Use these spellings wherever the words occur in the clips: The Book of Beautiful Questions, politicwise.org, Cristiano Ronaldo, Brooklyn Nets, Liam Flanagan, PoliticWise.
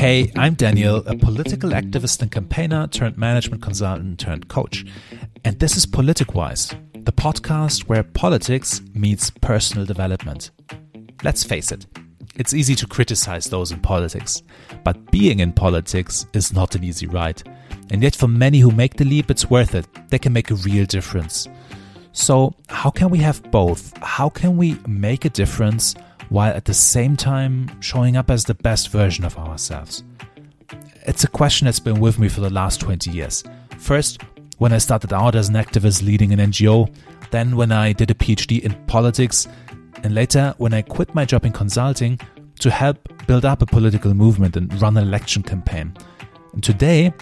Hey, I'm Daniel, a political activist and campaigner turned management consultant turned coach. And this is PoliticWise, the podcast where politics meets personal development. Let's face it, it's easy to criticize those in politics, but being in politics is not an easy ride. And yet for many who make the leap, it's worth it. They can make a real difference. So how can we have both? How can we make a difference while at the same time showing up as the best version of ourselves? It's a question that's been with me for the last 20 years. First, when I started out as an activist leading an NGO, then when I did a PhD in politics, and later when I quit my job in consulting to help build up a political movement and run an election campaign. And today,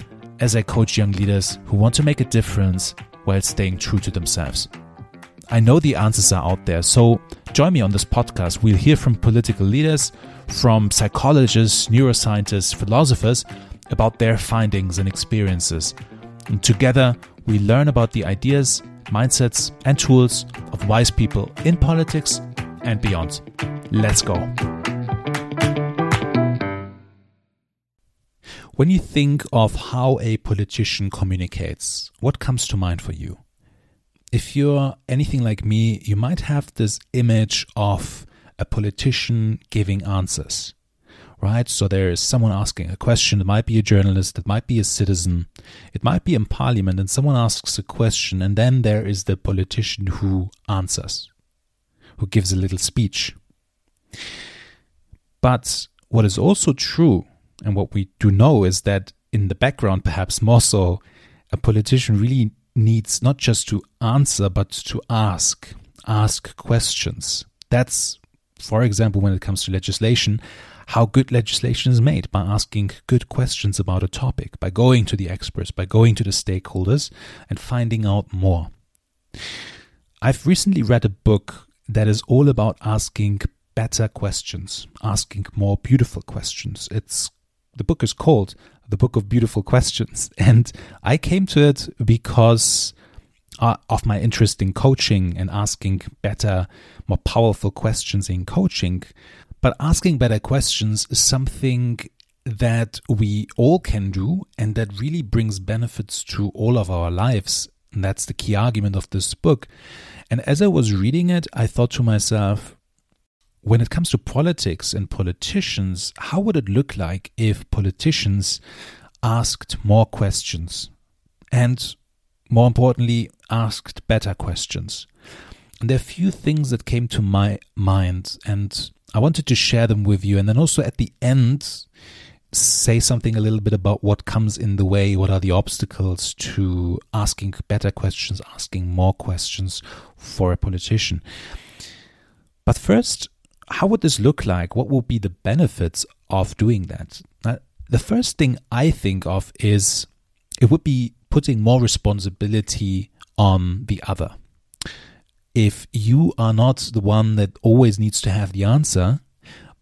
as I coach young leaders who want to make a difference while staying true to themselves. I know the answers are out there, so join me on this podcast. We'll hear from political leaders, from psychologists, neuroscientists, philosophers about their findings and experiences. And together, we learn about the ideas, mindsets, and tools of wise people in politics and beyond. Let's go. When you think of how a politician communicates, what comes to mind for you? If you're anything like me, you might have this image of a politician giving answers, right? So there is someone asking a question. It might be a journalist. It might be a citizen. It might be in parliament, and someone asks a question, and then there is the politician who answers, who gives a little speech. But what is also true, and what we do know, is that in the background, perhaps more so, a politician really needs not just to answer, but to ask questions. That's, for example, when it comes to legislation, how good legislation is made, by asking good questions about a topic, by going to the experts, by going to the stakeholders and finding out more. I've recently read a book that is all about asking better questions, asking more beautiful questions. The book is called The Book of Beautiful Questions. And I came to it because of my interest in coaching and asking better, more powerful questions in coaching. But asking better questions is something that we all can do and that really brings benefits to all of our lives. And that's the key argument of this book. And as I was reading it, I thought to myself, when it comes to politics and politicians, how would it look like if politicians asked more questions and, more importantly, asked better questions? And there are a few things that came to my mind, and I wanted to share them with you. And then also at the end, say something a little bit about what comes in the way, what are the obstacles to asking better questions, asking more questions for a politician. But first, how would this look like? What will be the benefits of doing that? The first thing I think of is it would be putting more responsibility on the other. If you are not the one that always needs to have the answer,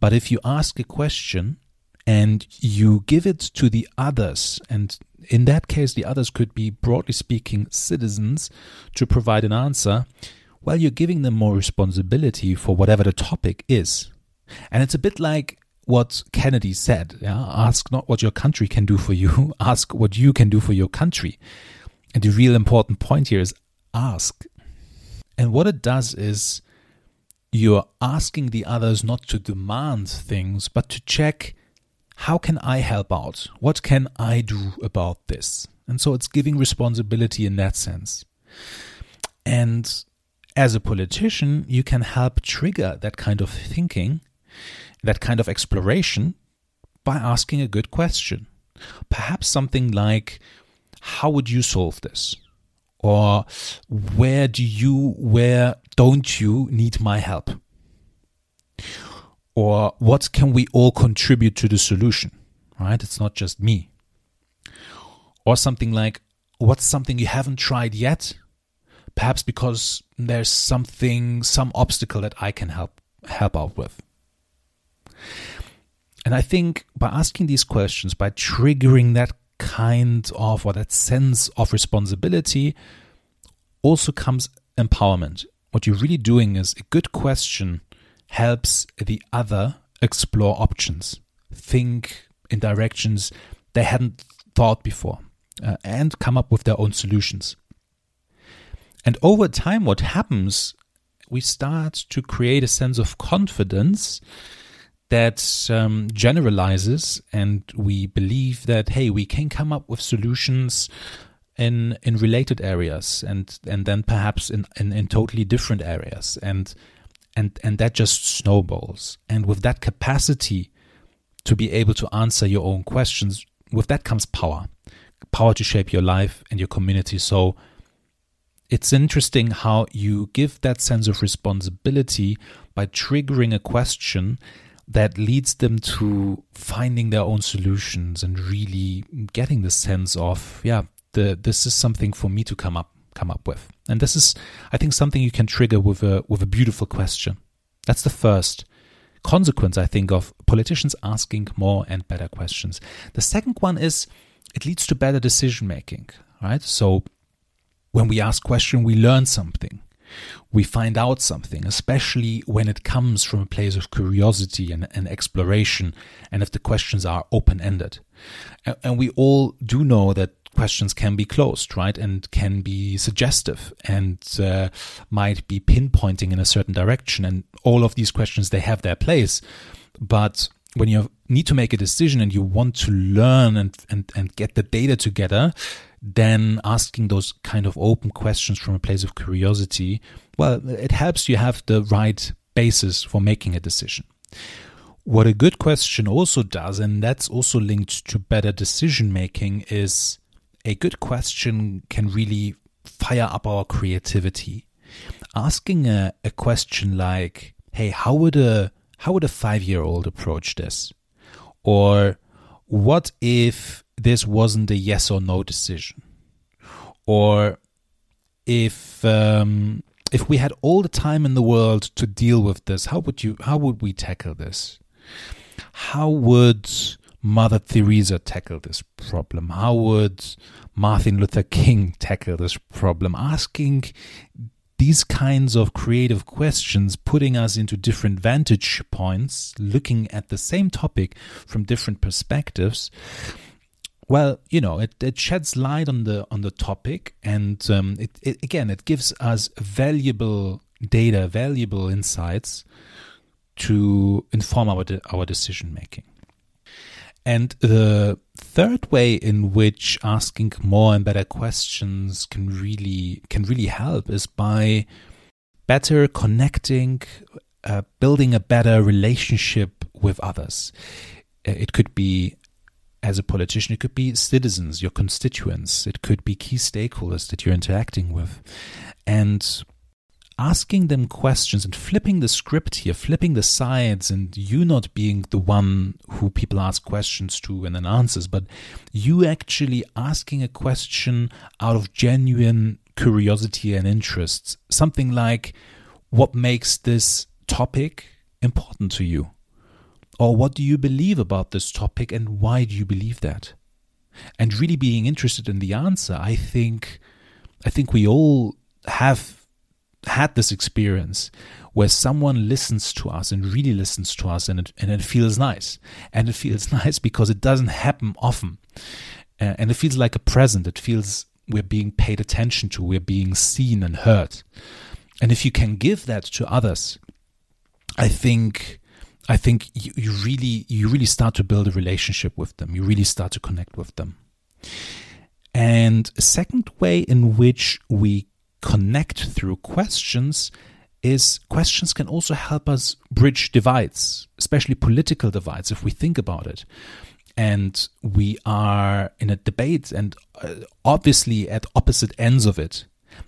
but if you ask a question and you give it to the others, and in that case, the others could be, broadly speaking, citizens, to provide an answer, well, you're giving them more responsibility for whatever the topic is. And it's a bit like what Kennedy said. Yeah? Ask not what your country can do for you. Ask what you can do for your country. And the real important point here is ask. And what it does is you're asking the others not to demand things, but to check, how can I help out? What can I do about this? And so it's giving responsibility in that sense. And as a politician, you can help trigger that kind of thinking, that kind of exploration, by asking a good question. Perhaps something like, how would you solve this? Or where don't you need my help? Or what can we all contribute to the solution? Right? It's not just me. Or something like, what's something you haven't tried yet? Perhaps because there's some obstacle that I can help out with. And I think by asking these questions, by triggering that kind of, or that sense of responsibility, also comes empowerment. What you're really doing is, a good question helps the other explore options, think in directions they hadn't thought before, and come up with their own solutions. And over time, what happens, we start to create a sense of confidence that generalizes, and we believe that, hey, we can come up with solutions in related areas, and then perhaps in totally different areas, and that just snowballs. And with that capacity to be able to answer your own questions, with that comes power to shape your life and your community. So it's interesting how you give that sense of responsibility by triggering a question that leads them to finding their own solutions and really getting the sense of, yeah, this is something for me to come up with. And this is, I think, something you can trigger with a beautiful question. That's the first consequence, I think, of politicians asking more and better questions. The second one is it leads to better decision making, right? So when we ask questions, we learn something. We find out something, especially when it comes from a place of curiosity and exploration, and if the questions are open-ended. And we all do know that questions can be closed, right, and can be suggestive and might be pinpointing in a certain direction. And all of these questions, they have their place. But when you need to make a decision and you want to learn and get the data together, then asking those kind of open questions from a place of curiosity, well, it helps you have the right basis for making a decision. What a good question also does, and that's also linked to better decision making, is a good question can really fire up our creativity. Asking a question like, hey, how would a 5-year-old approach this? Or what if this wasn't a yes or no decision? Or if we had all the time in the world to deal with this, how would we tackle this? How would Mother Teresa tackle this problem? How would Martin Luther King tackle this problem? Asking these kinds of creative questions, putting us into different vantage points, looking at the same topic from different perspectives. Well, you know, it sheds light on the topic, and it gives us valuable data, valuable insights to inform our decision making. And the third way in which asking more and better questions can really help is by better connecting, building a better relationship with others. It could be, as a politician, it could be citizens, your constituents. It could be key stakeholders that you're interacting with. And asking them questions and flipping the script here, flipping the sides, and you not being the one who people ask questions to and then answers, but you actually asking a question out of genuine curiosity and interest. Something like, what makes this topic important to you? Or what do you believe about this topic, and why do you believe that? And really being interested in the answer. I think we all have had this experience where someone listens to us and really listens to us, and it feels nice. And it feels nice because it doesn't happen often. And it feels like a present. It feels we're being paid attention to, we're being seen and heard. And if you can give that to others, I think you really start to build a relationship with them. You really start to connect with them. And a second way in which we connect through questions is questions can also help us bridge divides, especially political divides, if we think about it. And we are in a debate and obviously at opposite ends of it.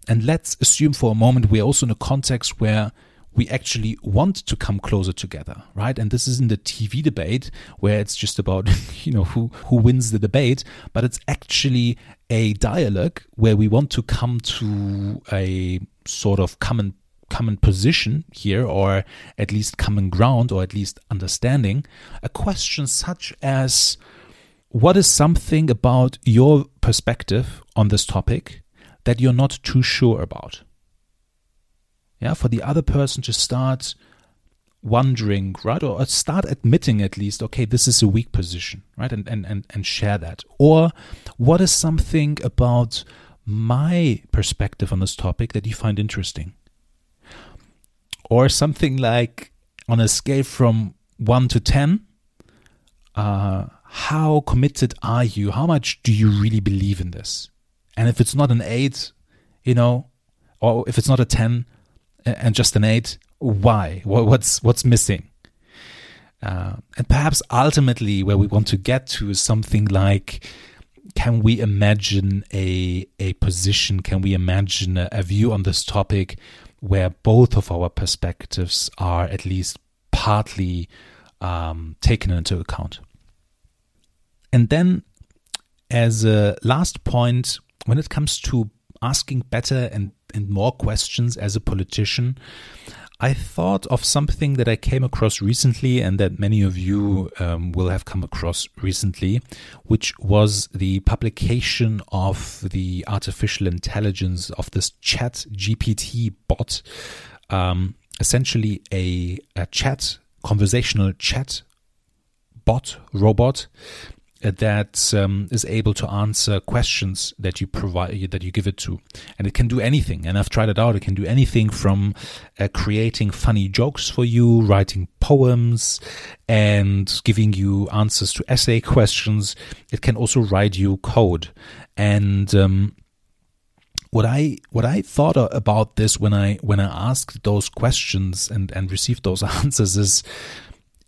And let's assume for a moment we're also in a context where we actually want to come closer together, right? And this isn't a TV debate where it's just about, you know, who wins the debate, but it's actually a dialogue where we want to come to a sort of common position here, or at least common ground, or at least understanding. A question such as, what is something about your perspective on this topic that you're not too sure about? Yeah, for the other person to start wondering, right, or start admitting at least, okay, this is a weak position, right, and share that. Or what is something about my perspective on this topic that you find interesting? Or something like, on a scale from 1 to 10, how committed are you? How much do you really believe in this? And if it's not an 8, you know, or if it's not a 10 and just an 8, why? What's missing? And perhaps ultimately where we want to get to is something like, can we imagine a position? Can we imagine a view on this topic where both of our perspectives are at least partly taken into account? And then as a last point, when it comes to asking better and more questions as a politician, I thought of something that I came across recently and that many of you will have come across recently, which was the publication of the artificial intelligence of this ChatGPT bot, essentially a chat, conversational chat bot, robot, that is able to answer questions that you provide, that you give it to, and it can do anything. And I've tried it out. It can do anything from creating funny jokes for you, writing poems, and giving you answers to essay questions. It can also write you code. And what I thought about this when I asked those questions and received those answers is,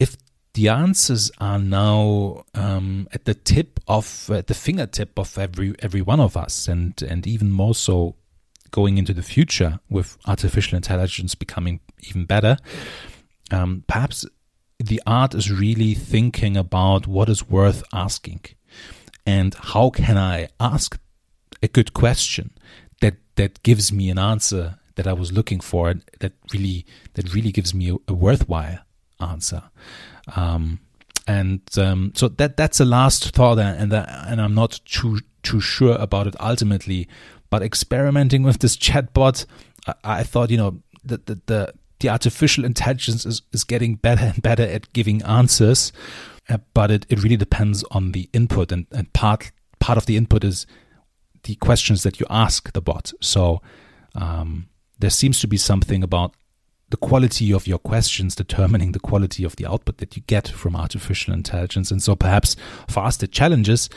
if the answers are now at the tip of the fingertip of every one of us, and even more so going into the future with artificial intelligence becoming even better. Perhaps the art is really thinking about what is worth asking, and how can I ask a good question that gives me an answer that I was looking for, that really gives me a worthwhile answer. So that's a last thought, and I'm not too sure about it ultimately. But experimenting with this chatbot, I thought, you know, the artificial intelligence is getting better and better at giving answers, but it really depends on the input, and part of the input is the questions that you ask the bot. So there seems to be something about the quality of your questions determining the quality of the output that you get from artificial intelligence. And so perhaps for us the challenge is,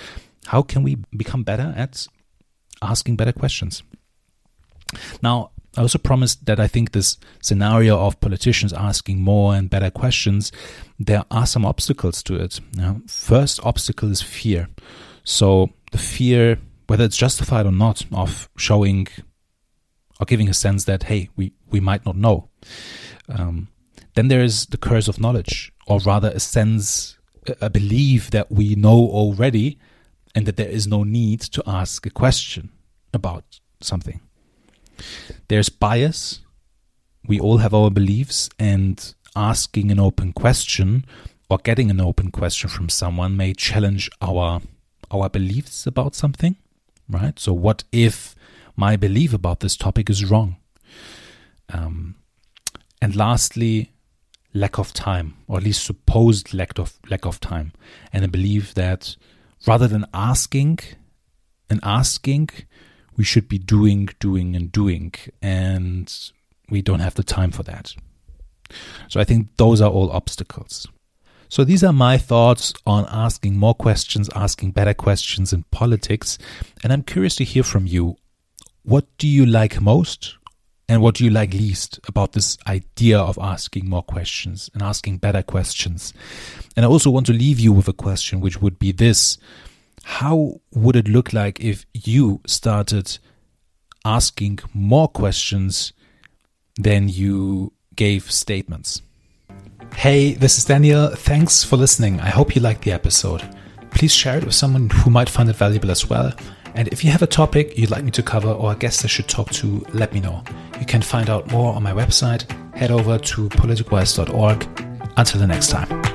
how can we become better at asking better questions? Now, I also promised that I think this scenario of politicians asking more and better questions, there are some obstacles to it. Now, first obstacle is fear. So the fear, whether it's justified or not, of showing or giving a sense that, hey, we might not know. Then there is the curse of knowledge, or rather a belief that we know already and that there is no need to ask a question about something. There's bias. We all have our beliefs, and asking an open question or getting an open question from someone may challenge our beliefs about something, right? So what if my belief about this topic is wrong? And lastly, lack of time, or at least supposed lack of time, and a belief that rather than asking, we should be doing, and we don't have the time for that. So I think those are all obstacles. So these are my thoughts on asking more questions, asking better questions in politics, and I'm curious to hear from you. What do you like most? And what do you like least about this idea of asking more questions and asking better questions? And I also want to leave you with a question, which would be this: how would it look like if you started asking more questions than you gave statements? Hey, this is Daniel. Thanks for listening. I hope you liked the episode. Please share it with someone who might find it valuable as well. And if you have a topic you'd like me to cover or a guest I should talk to, let me know. You can find out more on my website. Head over to politicwise.org. Until the next time.